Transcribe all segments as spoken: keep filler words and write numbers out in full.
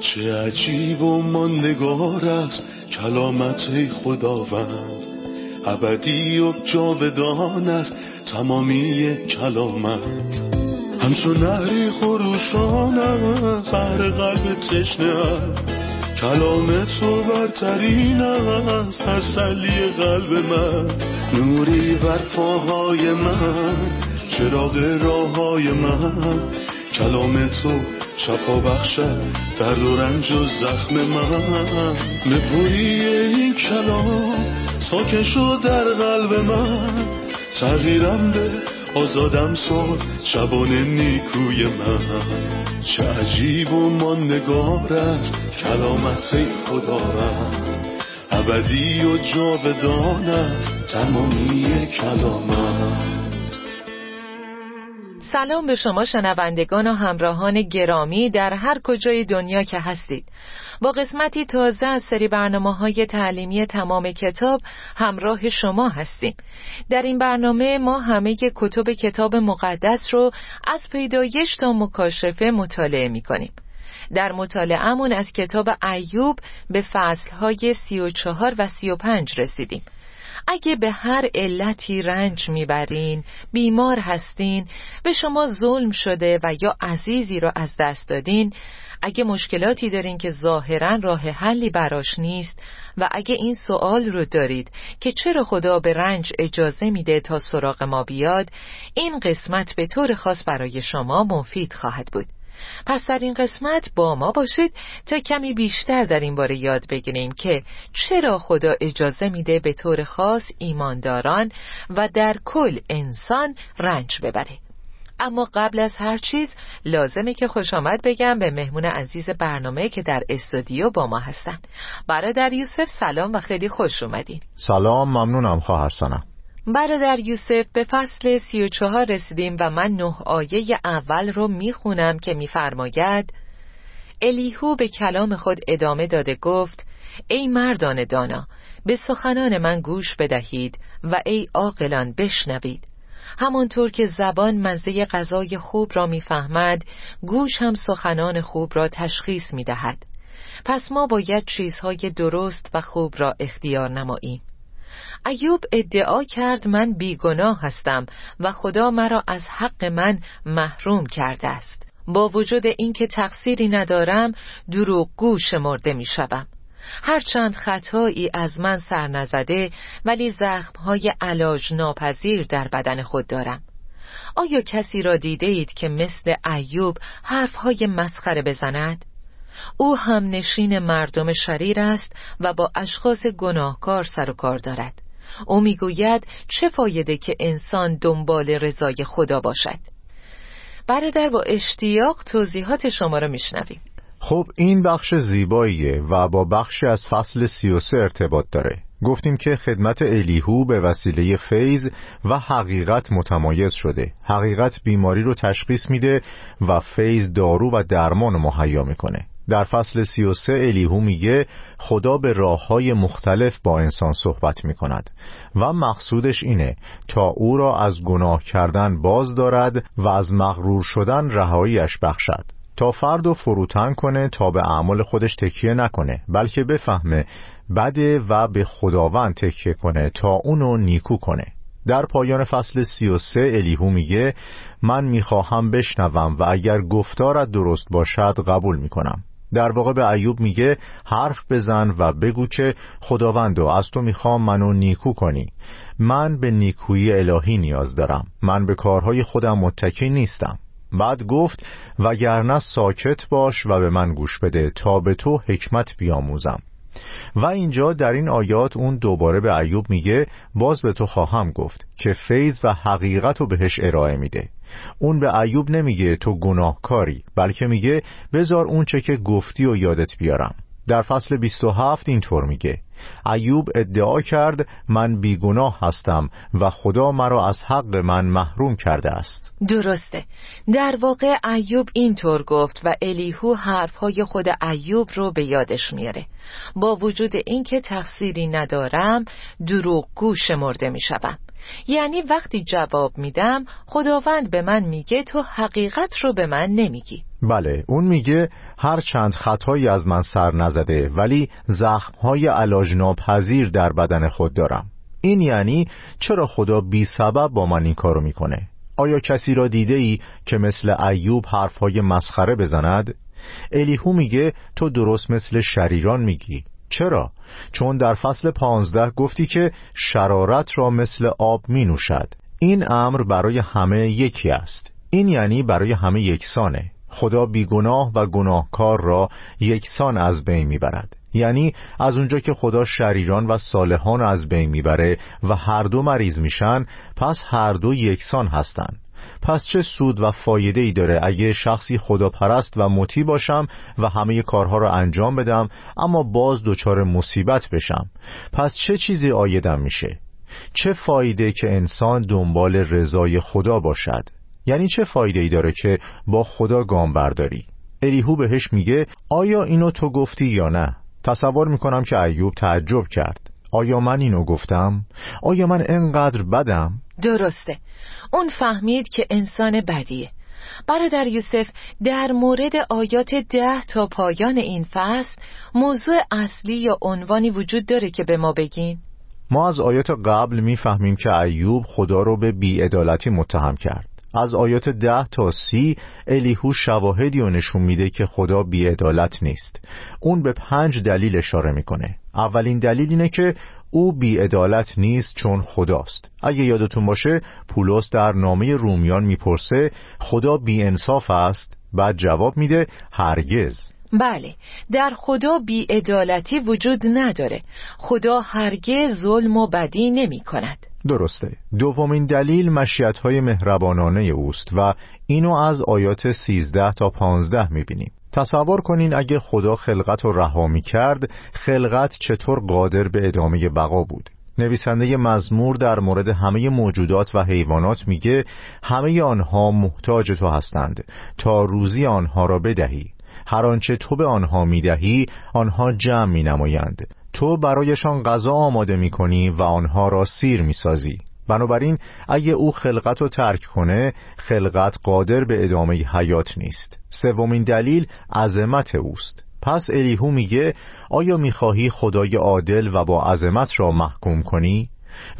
چه عجیب و ماندگار است کلامت خداوند، ابدی و جاودان است تمامی کلامت. همچون نهری خروشان است بر قلب تشنه است، کلام تو برترین است تسلی قلب من. نوری بر پاهای من، چراغ راههای من، کلام تو شفا بخشد درد و رنج و زخم من. نپویی این کلام ساکن شد در قلب من، تغییرم به آزادم ساز شبانه نیکوی من. چه عجیب و ماندگار است کلامت خدا رد، ابدی و جاودان است تمامی کلامت. سلام به شما شنوندگان و همراهان گرامی در هر کجای دنیا که هستید. با قسمتی تازه از سری برنامه‌های تعلیمی تمام کتاب همراه شما هستیم. در این برنامه ما همه کتب کتاب مقدس رو از پیدایش تا مکاشفه مطالعه می‌کنیم. در مطالعه‌مون از کتاب ایوب به فصل‌های سی و چهار و سی و پنج رسیدیم. اگه به هر علتی رنج میبرین، بیمار هستین، به شما ظلم شده و یا عزیزی را از دست دادین، اگه مشکلاتی دارین که ظاهراً راه حلی براش نیست و اگه این سوال رو دارید که چرا خدا به رنج اجازه میده تا سراغ ما بیاد، این قسمت به طور خاص برای شما مفید خواهد بود. پس در این قسمت با ما باشید تا کمی بیشتر در این باره یاد بگیریم که چرا خدا اجازه میده به طور خاص ایمانداران و در کل انسان رنج ببره. اما قبل از هر چیز لازمه که خوش آمد بگم به مهمون عزیز برنامه که در استودیو با ما هستن. برادر یوسف سلام و خیلی خوش اومدین. سلام، ممنونم خواهر سنا. برادر یوسف به فصل سی و چهار رسیدیم و من نه آیه اول رو میخونم که میفرماید: الیهو به کلام خود ادامه داده گفت ای مردان دانا به سخنان من گوش بدهید و ای عاقلان بشنوید. همانطور که زبان مزه غذای خوب را میفهمد، گوش هم سخنان خوب را تشخیص میدهد. پس ما باید چیزهای درست و خوب را اختیار نماییم. ایوب ادعا کرد من بیگناه هستم و خدا مرا از حق من محروم کرده است. با وجود اینکه تقصیری ندارم دروغگو شمرده می شوم. هرچند خطایی از من سر نزده ولی زخمهای علاج ناپذیر در بدن خود دارم. آیا کسی را دیده اید که مثل ایوب حرفهای مسخره بزند؟ او هم نشین مردم شریر است و با اشخاص گناهکار سر و کار دارد. او میگوید چه فایده که انسان دنبال رضای خدا باشد. برادر با اشتیاق توضیحات شما را میشنویم. خب این بخش زیباییه و با بخش از فصل سی و سه ارتباط داره. گفتیم که خدمت الیهو به وسیله فیض و حقیقت متمایز شده. حقیقت بیماری رو تشخیص میده و فیض دارو و درمان مهیا میکنه. در فصل سی و سه الیهو میگه خدا به راه‌های مختلف با انسان صحبت میکند و مقصودش اینه تا او را از گناه کردن باز دارد و از مغرور شدن رهاییش بخشد، تا فرد رو فروتن کنه تا به اعمال خودش تکیه نکنه بلکه بفهمه بده و به خداوند تکیه کنه تا اونو نیکو کنه. در پایان فصل سی و سه الیهو میگه من میخواهم بشنوم و اگر گفتارت درست باشد قبول میکنم. در واقع به ایوب میگه حرف بزن و بگو که خداوندو از تو میخوام منو نیکو کنی، من به نیکویی الهی نیاز دارم، من به کارهای خودم متکی نیستم. بعد گفت وگرنه ساکت باش و به من گوش بده تا به تو حکمت بیاموزم. و اینجا در این آیات اون دوباره به ایوب میگه باز به تو خواهم گفت، که فیض و حقیقت رو بهش ارائه میده. اون به ایوب نمیگه تو گناهکاری، بلکه میگه بذار اون چه که گفتی و یادت بیارم. در فصل بیست و هفت اینطور میگه ایوب ادعا کرد من بیگناه هستم و خدا مرا از حق من محروم کرده است. درسته، در واقع ایوب اینطور گفت و الیهو حرفهای خود ایوب رو به یادش میاره. با وجود اینکه تقصیری ندارم دروغگو شمرده میشوم. یعنی وقتی جواب میدم خداوند به من میگه تو حقیقت رو به من نمیگی. بله، اون میگه هر چند خطایی از من سر نزده ولی زخمهای علاج‌ناپذیر در بدن خود دارم. این یعنی چرا خدا بی سبب با من این کارو میکنه؟ آیا کسی را دیده ای که مثل ایوب حرفهای مسخره بزند؟ الیهو میگه تو درست مثل شریران میگی. چرا؟ چون در فصل پانزده گفتی که شرارت را مثل آب می نوشد. این امر برای همه یکی است. این یعنی برای همه یکسانه. خدا بیگناه و گناهکار را یکسان از بین می برد. یعنی از اونجا که خدا شریران و صالحان از بین می بره و هر دو مریض میشن، پس هر دو یکسان هستن. پس چه سود و فایده ای داره اگه شخصی خداپرست و مطیع باشم و همه کارها را انجام بدم اما باز دچار مصیبت بشم؟ پس چه چیزی عایدم میشه؟ چه فایده که انسان دنبال رضای خدا باشد؟ یعنی چه فایده ای داره که با خدا گام برداری؟ الیهو بهش میگه آیا اینو تو گفتی یا نه؟ تصور میکنم که ایوب تعجب کرد. آیا من اینو گفتم؟ آیا من انقدر بدم؟ درسته، اون فهمید که انسان بدیه. برادر یوسف در مورد آیات ده تا پایان این فصل موضوع اصلی یا عنوانی وجود داره که به ما بگین؟ ما از آیات قبل میفهمیم که ایوب خدا رو به بی‌عدالتی متهم کرد. از آیات ده تا سی الیهو شواهدی رو نشون میده که خدا بی‌عدالت نیست. اون به پنج دلیل اشاره میکنه. اولین دلیل اینه که او بی‌عدالت نیست چون خداست. اگه یادتون باشه پولس در نامه رومیان میپرسه خدا بی‌انصاف است؟ بعد جواب میده هرگز. بله، در خدا بی‌عدالتی وجود نداره. خدا هرگز ظلم و بدی نمی کند. درسته. دومین دلیل مشیت‌های مهربانانه اوست و اینو از آیات سیزده تا پانزده میبینیم. تصور کنین اگه خدا خلقت رو رها می‌کرد، خلقت چطور قادر به ادامه بقا بود؟ نویسنده مزمور در مورد همه موجودات و حیوانات میگه همه آنها محتاج تو هستند تا روزی آنها را بدهی. هر آنچه تو به آنها میدهی آنها جمع مینمایند. تو برایشان غذا آماده می‌کنی و آنها را سیر می‌سازی. بنابراین اگه او خلقت رو ترک کنه، خلقت قادر به ادامه حیات نیست. سومین دلیل عظمت اوست. پس الیهو میگه آیا میخواهی خدای عادل و با عظمت را محکوم کنی؟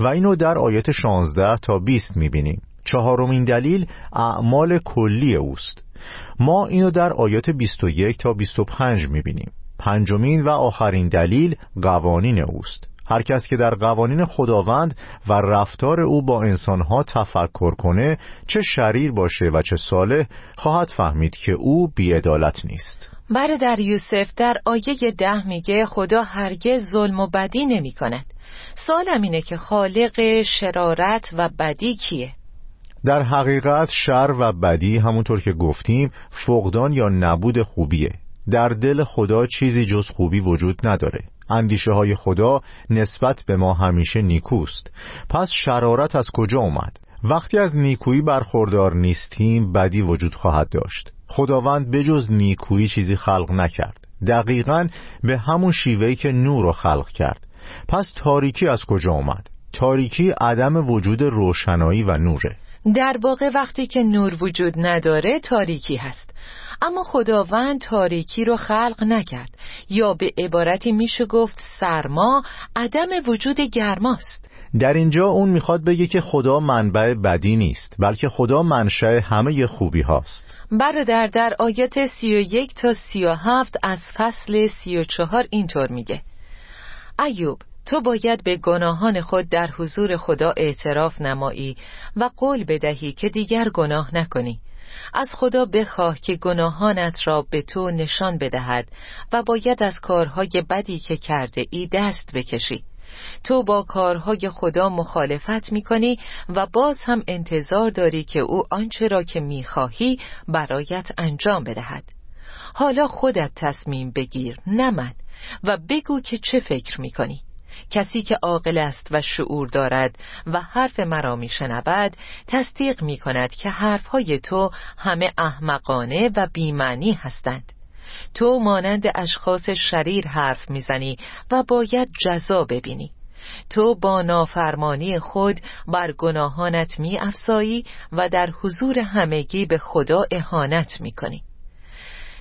و اینو در آیات شانزده تا بیست میبینیم. چهارمین دلیل اعمال کلی اوست. ما اینو در آیات بیست و یک تا بیست و پنج میبینیم. پنجمین و آخرین دلیل قوانین اوست. هر کس که در قوانین خداوند و رفتار او با انسانها تفکر کنه، چه شریر باشه و چه صالح، خواهد فهمید که او بی‌عدالت نیست. برادر یوسف در آیه ده میگه خدا هرگز ظلم و بدی نمی کند. سوالم اینه که خالق شرارت و بدی کیه؟ در حقیقت شر و بدی همونطور که گفتیم فقدان یا نبود خوبیه. در دل خدا چیزی جز خوبی وجود نداره. اندیشه های خدا نسبت به ما همیشه نیکوست. پس شرارت از کجا اومد؟ وقتی از نیکویی برخوردار نیستیم بدی وجود خواهد داشت. خداوند بجز نیکویی چیزی خلق نکرد. دقیقاً به همون شیوهی که نور رو خلق کرد. پس تاریکی از کجا اومد؟ تاریکی عدم وجود روشنایی و نوره. در واقع وقتی که نور وجود نداره تاریکی هست، اما خداوند تاریکی رو خلق نکرد، یا به عبارتی میشه گفت سرما عدم وجود گرماست. در اینجا اون میخواد بگه که خدا منبع بدی نیست، بلکه خدا منشأ همه خوبی هاست. برادر در آیات سی و یک تا سی و هفت از فصل سی و چهار اینطور میگه ایوب تو باید به گناهان خود در حضور خدا اعتراف نمایی و قول بدهی که دیگر گناه نکنی. از خدا بخواه که گناهانت را به تو نشان بدهد و باید از کارهای بدی که کرده ای دست بکشی. تو با کارهای خدا مخالفت میکنی و باز هم انتظار داری که او آنچه را که میخواهی برایت انجام بدهد. حالا خودت تصمیم بگیر، نه من، و بگو که چه فکر میکنی. کسی که عاقل است و شعور دارد و حرف مرا می شنود تصدیق می کند که حرفهای تو همه احمقانه و بی‌معنی هستند. تو مانند اشخاص شریر حرف می زنی و باید جزا ببینی. تو با نافرمانی خود بر گناهانت می افزایی و در حضور همگی به خدا اهانت می کنی.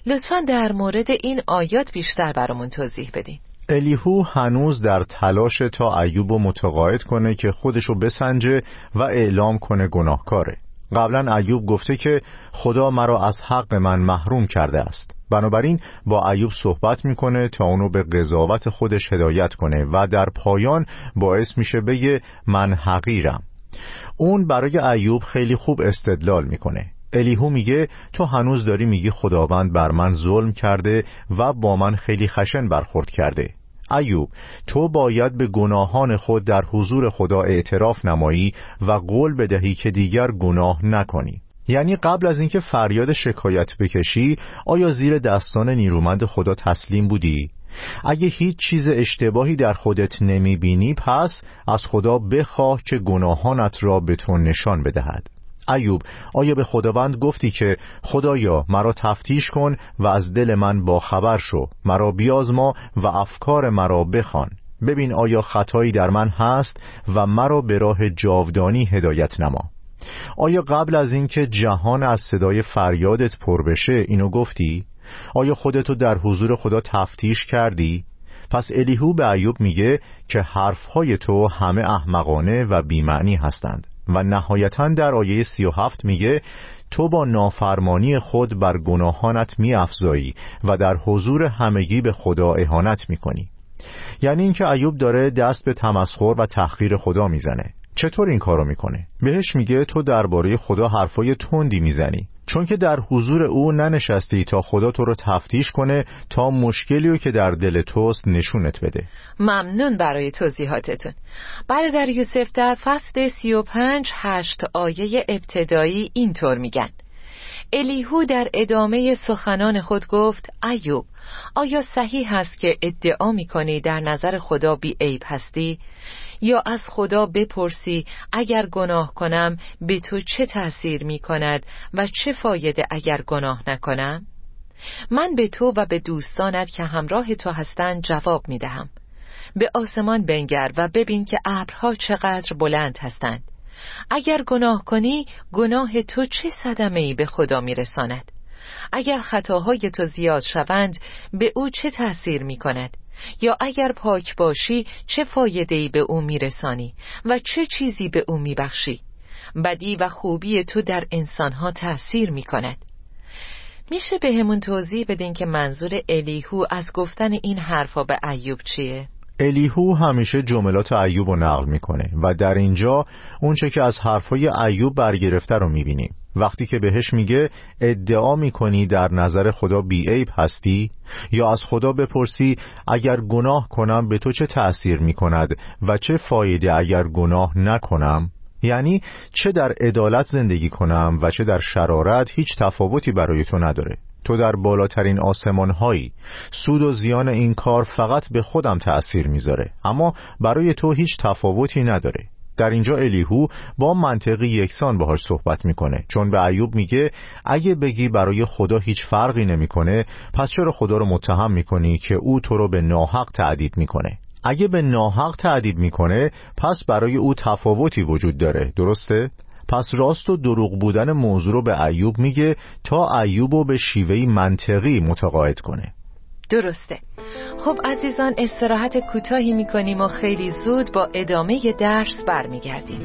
لطفاً در مورد این آیات بیشتر برامون توضیح بدین. الیهو هنوز در تلاش تا ایوب رو متقاعد کنه که خودشو بسنجه و اعلام کنه گناهکاره. قبلا ایوب گفته که خدا مرا از حق من محروم کرده است. بنابراین با ایوب صحبت میکنه تا اونو به قضاوت خودش هدایت کنه و در پایان باعث میشه بگه من حقیرم. اون برای ایوب خیلی خوب استدلال میکنه. الیهو میگه تو هنوز داری میگی خداوند بر من ظلم کرده و با من خیلی خشن برخورد کرده. ایوب تو باید به گناهان خود در حضور خدا اعتراف نمایی و قول بدهی که دیگر گناه نکنی. یعنی قبل از اینکه فریاد شکایت بکشی، آیا زیر دستان نیرومند خدا تسلیم بودی؟ اگه هیچ چیز اشتباهی در خودت نمیبینی، پس از خدا بخواه که گناهانت را به تو نشان بدهد. ایوب آیا به خداوند گفتی که خدایا مرا تفتیش کن و از دل من باخبر شو، مرا بیازما و افکار مرا بخوان، ببین آیا خطایی در من هست و مرا به راه جاودانی هدایت نما؟ آیا قبل از اینکه جهان از صدای فریادت پر بشه اینو گفتی؟ آیا خودتو در حضور خدا تفتیش کردی؟ پس الیهو به ایوب میگه که حرفهای تو همه احمقانه و بی‌معنی هستند. و نهایتاً در آیه سی و هفت میگه تو با نافرمانی خود بر گناهانت میافزایی و در حضور همگی به خدا اهانت میکنی. یعنی اینکه ایوب داره دست به تمسخر و تحقیر خدا میزنه. چطور این کارو میکنه؟ بهش میگه تو درباره خدا حرفای تندی میزنی، چون که در حضور او ننشستی تا خدا تو رو تفتیش کنه تا مشکلی رو که در دل توست نشونت بده. ممنون برای توضیحاتتون. برادر یوسف در فصل سی و پنج هشت آیه ابتدایی اینطور میگن: الیهو در ادامه سخنان خود گفت ایوب آیا صحیح است که ادعا میکنی در نظر خدا بی عیب هستی؟ یا از خدا بپرسی اگر گناه کنم به تو چه تأثیر می کند و چه فایده اگر گناه نکنم؟ من به تو و به دوستانت که همراه تو هستند جواب می دهم. به آسمان بنگر و ببین که ابرها چقدر بلند هستند. اگر گناه کنی گناه تو چه صدمه‌ای به خدا می رساند؟ اگر خطاهای تو زیاد شوند به او چه تأثیر می کند؟ یا اگر پاک باشی چه فایده‌ای به او میرسانی و چه چیزی به او میبخشی؟ بدی و خوبی تو در انسانها تأثیر میکند. میشه به همون توضیح بدین که منظور الیهو از گفتن این حرفا به ایوب چیه؟ الیهو همیشه جملات ایوب رو نقل میکنه و در اینجا اونچه که از حرفای ایوب برگرفته رو میبینیم. وقتی که بهش میگه ادعا میکنی در نظر خدا بیعیب هستی، یا از خدا بپرسی اگر گناه کنم به تو چه تأثیر میکند و چه فایده اگر گناه نکنم، یعنی چه در عدالت زندگی کنم و چه در شرارت هیچ تفاوتی برای تو نداره. تو در بالاترین آسمان هایی، سود و زیان این کار فقط به خودم تأثیر میذاره اما برای تو هیچ تفاوتی نداره. در اینجا الیهو با منطقی یکسان باهاش صحبت میکنه، چون به ایوب میگه اگه بگی برای خدا هیچ فرقی نمیکنه، پس چرا خدا رو متهم میکنی که او تو رو به ناحق تعدید میکنه؟ اگه به ناحق تعدید میکنه، پس برای او تفاوتی وجود داره، درسته؟ پس راست و دروغ بودن موضوع رو به ایوب میگه تا ایوب رو به شیوهی منطقی متقاعد کنه. درسته. خب عزیزان، استراحت کوتاهی میکنیم و خیلی زود با ادامه درس برمیگردیم.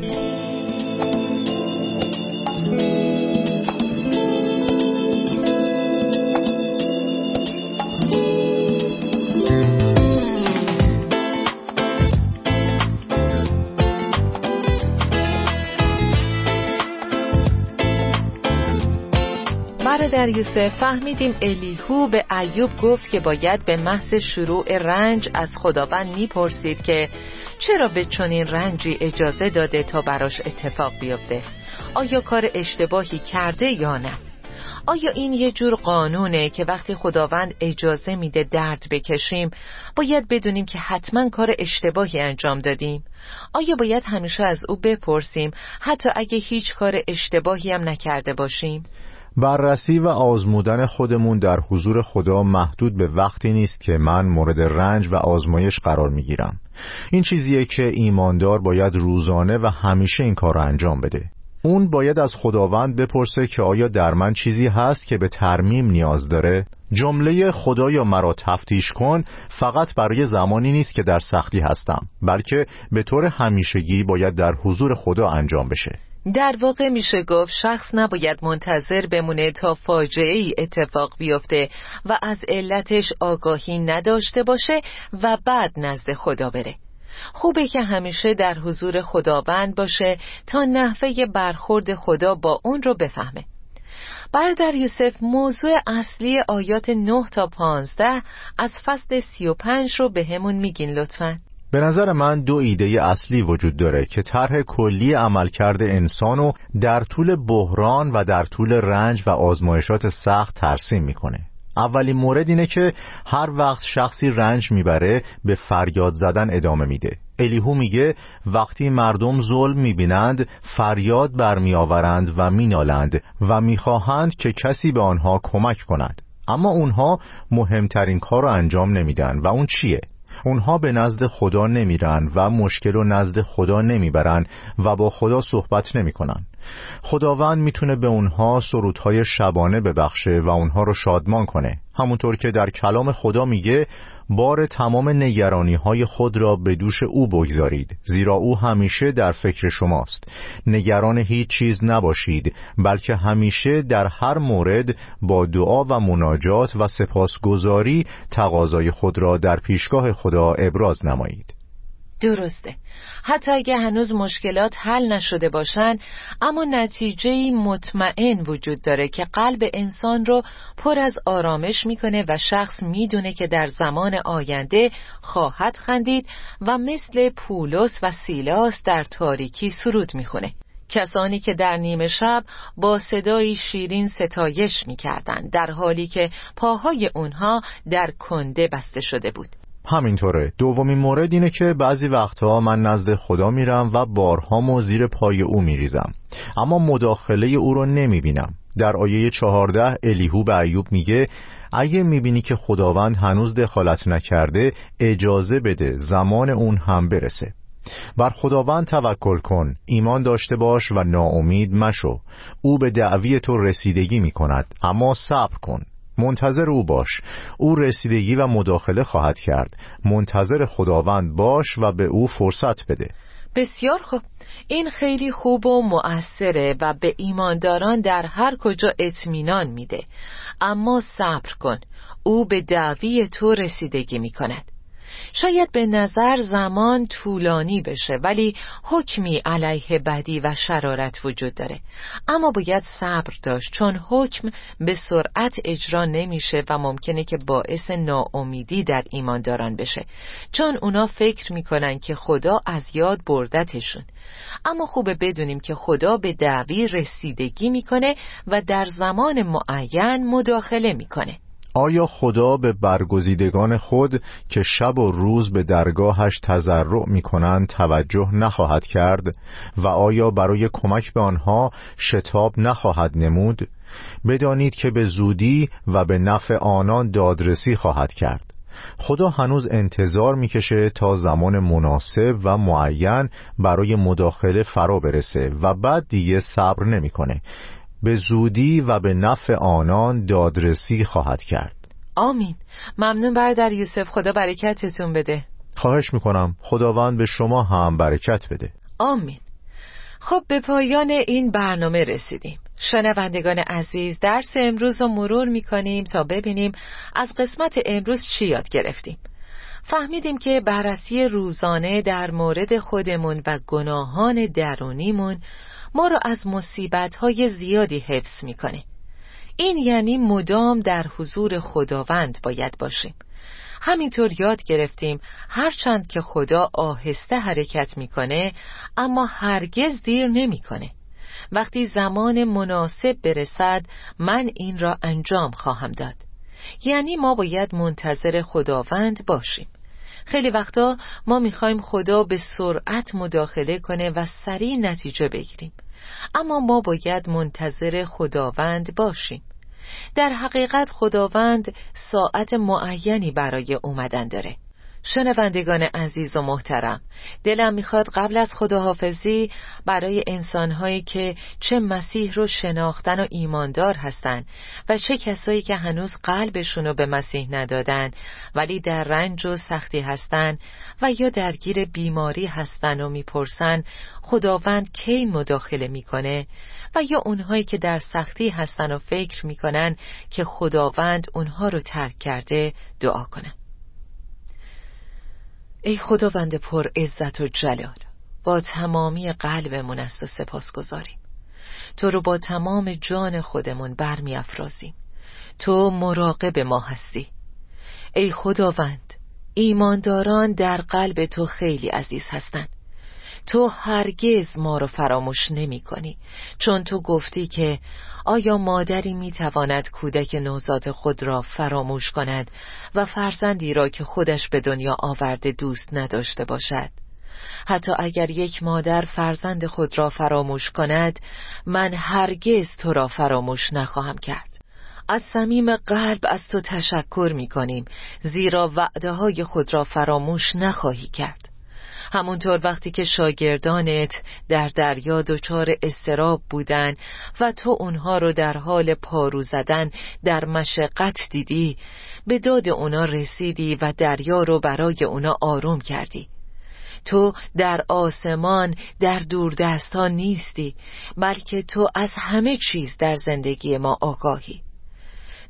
در یوسف فهمیدیم الیهو به ایوب گفت که باید به محض شروع رنج از خداوند میپرسید که چرا به چنین رنجی اجازه داده تا براش اتفاق بیفته؟ آیا کار اشتباهی کرده یا نه؟ آیا این یه جور قانونه که وقتی خداوند اجازه میده درد بکشیم باید بدونیم که حتما کار اشتباهی انجام دادیم؟ آیا باید همیشه از او بپرسیم حتی اگه هیچ کار اشتباهی هم نکرده باشیم؟ بررسی و آزمودن خودمون در حضور خدا محدود به وقتی نیست که من مورد رنج و آزمایش قرار میگیرم. این چیزیه که ایماندار باید روزانه و همیشه این کار را انجام بده. اون باید از خداوند بپرسه که آیا در من چیزی هست که به ترمیم نیاز داره؟ جمله خدایا مرا تفتیش کن فقط برای زمانی نیست که در سختی هستم، بلکه به طور همیشگی باید در حضور خدا انجام بشه. در واقع میشه گفت شخص نباید منتظر بمونه تا فاجعه ای اتفاق بیفته و از علتش آگاهی نداشته باشه و بعد نزد خدا بره. خوبه که همیشه در حضور خداوند باشه تا نحوه برخورد خدا با اون رو بفهمه. برادر یوسف موضوع اصلی آیات نه تا پانزده از فصل سی و پنج رو به همون میگین لطفاً. به نظر من دو ایده اصلی وجود داره که طرح کلی عملکرد انسانو در طول بحران و در طول رنج و آزمایشات سخت ترسیم میکنه. اولین مورد اینه که هر وقت شخصی رنج میبره به فریاد زدن ادامه میده. الیهو میگه وقتی مردم ظلم میبینند فریاد برمیآورند و مینالند و میخواهند که کسی به آنها کمک کند، اما اونها مهمترین کار رو انجام نمیدن. و اون چیه؟ اونها به نزد خدا نمیرن و مشکل رو نزد خدا نمیبرن و با خدا صحبت نمیکنن. خداوند میتونه به اونها سرودهای شبانه ببخشه و اونها رو شادمان کنه، همونطور که در کلام خدا میگه بار تمام نگرانی‌های خود را به دوش او بگذارید زیرا او همیشه در فکر شماست. نگران هیچ چیز نباشید بلکه همیشه در هر مورد با دعا و مناجات و سپاسگزاری تقاضای خود را در پیشگاه خدا ابراز نمایید. درسته، حتی اگه هنوز مشکلات حل نشده باشن، اما نتیجه‌ای مطمئن وجود داره که قلب انسان رو پر از آرامش میکنه و شخص میدونه که در زمان آینده خواهد خندید و مثل پولس و سیلاس در تاریکی سرود میخونه، کسانی که در نیمه شب با صدایی شیرین ستایش میکردن در حالی که پاهای اونها در کنده بسته شده بود. همینطوره. دومین مورد اینه که بعضی وقتها من نزد خدا میرم و بارهامو زیر پای او میریزم، اما مداخله او رو نمیبینم. در آیه چهارده الیهو به ایوب میگه اگه میبینی که خداوند هنوز دخالت نکرده اجازه بده زمان اون هم برسه. بر خداوند توکل کن، ایمان داشته باش و ناامید مشو. او به دعوی تو رسیدگی میکند، اما صبر کن، منتظر او باش. او رسیدگی و مداخله خواهد کرد. منتظر خداوند باش و به او فرصت بده. بسیار خوب، این خیلی خوب و مؤثره و به ایمانداران در هر کجا اطمینان میده. اما صبر کن، او به دعوی تو رسیدگی میکند. شاید به نظر زمان طولانی بشه ولی حکمی علیه بدی و شرارت وجود داره، اما باید صبر داشت چون حکم به سرعت اجرا نمیشه و ممکنه که باعث ناامیدی در ایمانداران بشه، چون اونا فکر میکنن که خدا از یاد بردتشون. اما خوبه بدونیم که خدا به دعوی رسیدگی میکنه و در زمان معین مداخله میکنه. آیا خدا به برگزیدگان خود که شب و روز به درگاهش تضرع می‌کنند توجه نخواهد کرد و آیا برای کمک به آنها شتاب نخواهد نمود؟ بدانید که به زودی و به نفع آنان دادرسی خواهد کرد. خدا هنوز انتظار می‌کشه تا زمان مناسب و معین برای مداخله فرا برسه و بعد دیگه صبر نمی‌کنه. به زودی و به نفع آنان دادرسی خواهد کرد. آمین. ممنون برادر یوسف، خدا برکتتون بده. خواهش میکنم، خداوند به شما هم برکت بده. آمین. خب به پایان این برنامه رسیدیم. شنوندگان عزیز، درس امروز رو مرور میکنیم تا ببینیم از قسمت امروز چی یاد گرفتیم. فهمیدیم که بررسی روزانه در مورد خودمون و گناهان درونیمون ما رو از مصیبت‌های زیادی حفظ می‌کنه. این یعنی مدام در حضور خداوند باید باشیم. همینطور یاد گرفتیم هرچند که خدا آهسته حرکت می‌کنه اما هرگز دیر نمی‌کنه. وقتی زمان مناسب برسد من این را انجام خواهم داد. یعنی ما باید منتظر خداوند باشیم. خیلی وقتا ما می‌خوایم خدا به سرعت مداخله کنه و سریع نتیجه بگیریم، اما ما باید منتظر خداوند باشیم. در حقیقت خداوند ساعت معینی برای اومدن داره. شنوندگان عزیز و محترم، دلم میخواد قبل از خداحافظی برای انسانهایی که چه مسیح رو شناختن و ایماندار هستن و چه کسایی که هنوز قلبشون رو به مسیح ندادن ولی در رنج و سختی هستن و یا درگیر بیماری هستن و میپرسن خداوند کی مداخله میکنه، و یا اونهایی که در سختی هستن و فکر میکنن که خداوند اونها رو ترک کرده، دعا کنم. ای خداوند پر عزت و جلال، با تمامی قلبمون از تو سپاس گذاریم. تو رو با تمام جان خودمون برمی افرازیم. تو مراقب ما هستی. ای خداوند، ایمانداران در قلب تو خیلی عزیز هستن. تو هرگز ما رو فراموش نمی کنی، چون تو گفتی که آیا مادری می تواند کودک نوزاد خود را فراموش کند و فرزندی را که خودش به دنیا آورده دوست نداشته باشد؟ حتی اگر یک مادر فرزند خود را فراموش کند، من هرگز تو را فراموش نخواهم کرد. از صمیم قلب از تو تشکر می کنیم، زیرا وعده های خود را فراموش نخواهی کرد. همونطور وقتی که شاگردانت در دریا دچار اضطراب بودن و تو اونها رو در حال پارو زدن در مشقت دیدی، به داد اونا رسیدی و دریا رو برای اونا آروم کردی. تو در آسمان، در دوردستان نیستی، بلکه تو از همه چیز در زندگی ما آگاهی.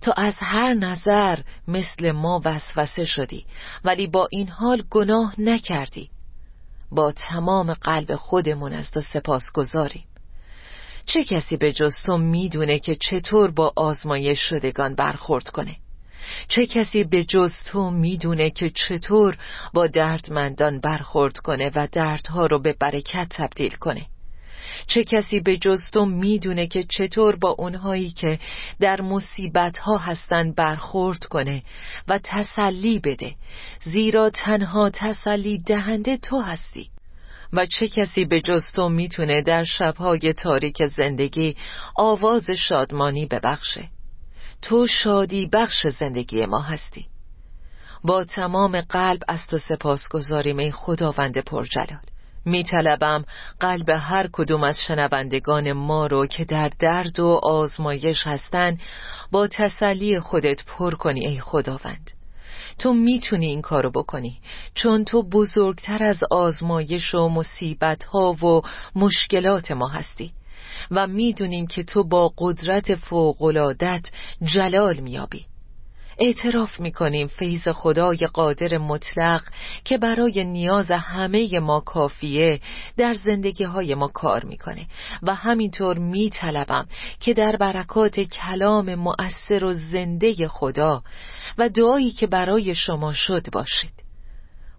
تو از هر نظر مثل ما وسوسه شدی، ولی با این حال گناه نکردی. با تمام قلب خودمون از تو سپاس گذاریم. چه کسی به جز تو میدونه که چطور با آزمایش شدگان برخورد کنه؟ چه کسی به جز تو میدونه که چطور با دردمندان برخورد کنه و دردها رو به برکت تبدیل کنه؟ چه کسی به جز تو میدونه که چطور با اونهایی که در مصیبت‌ها هستن برخورد کنه و تسلی بده، زیرا تنها تسلی دهنده تو هستی؟ و چه کسی به جز تو میتونه در شب‌های تاریک زندگی آواز شادمانی ببخشه؟ تو شادی بخش زندگی ما هستی. با تمام قلب از تو سپاس گذاریم ای خداوند پرجلال. می طلبم قلب هر کدوم از شنوندگان ما رو که در درد و آزمایش هستن با تسلی خودت پر کنی. ای خداوند، تو میتونی این کارو بکنی، چون تو بزرگتر از آزمایش و مصیبت ها و مشکلات ما هستی و میدونیم که تو با قدرت فوق العادت جلال میابی. اعتراف میکنیم فیض خدای قادر مطلق که برای نیاز همه ما کافیه در زندگی های ما کار میکنه، و همینطور میطلبم که در برکات کلام مؤثر و زنده خدا و دعایی که برای شما شد باشید.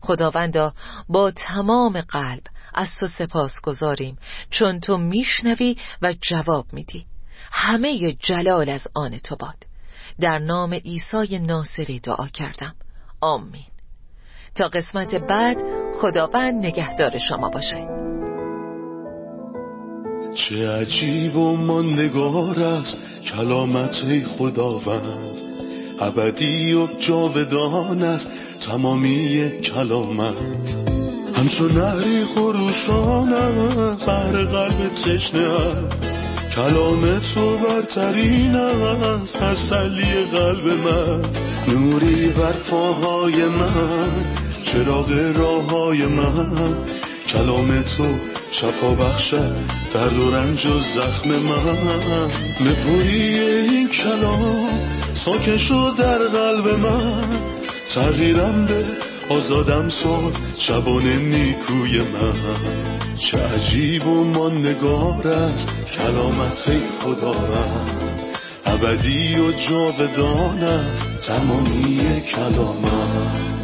خداوندا، با تمام قلب از تو سپاس گذاریم، چون تو میشنوی و جواب میدی. همه جلال از آن تو باد. در نام عیسی ناصری دعا کردم، آمین. تا قسمت بعد، خداوند نگهدار شما باشه. چه عجیب و ماندگار است کلامت خداوند، ابدی و جاودان است تمامی کلامت. همچون نهری خروشان است بر قلب تشنه، کلام تو برترین است تسلی قلب من. نوری بر پاهای من، چراغ راههای من. کلام تو شفا بخشد درد و رنج و زخم من. نپوری این کلام ساکن شد در قلب من. تغییرم به آزادم ساد شبان نیکوی من. چه عجیب و ماندگار است کلامت خدا رد، ابدی و جاودان است تمامی کلامت.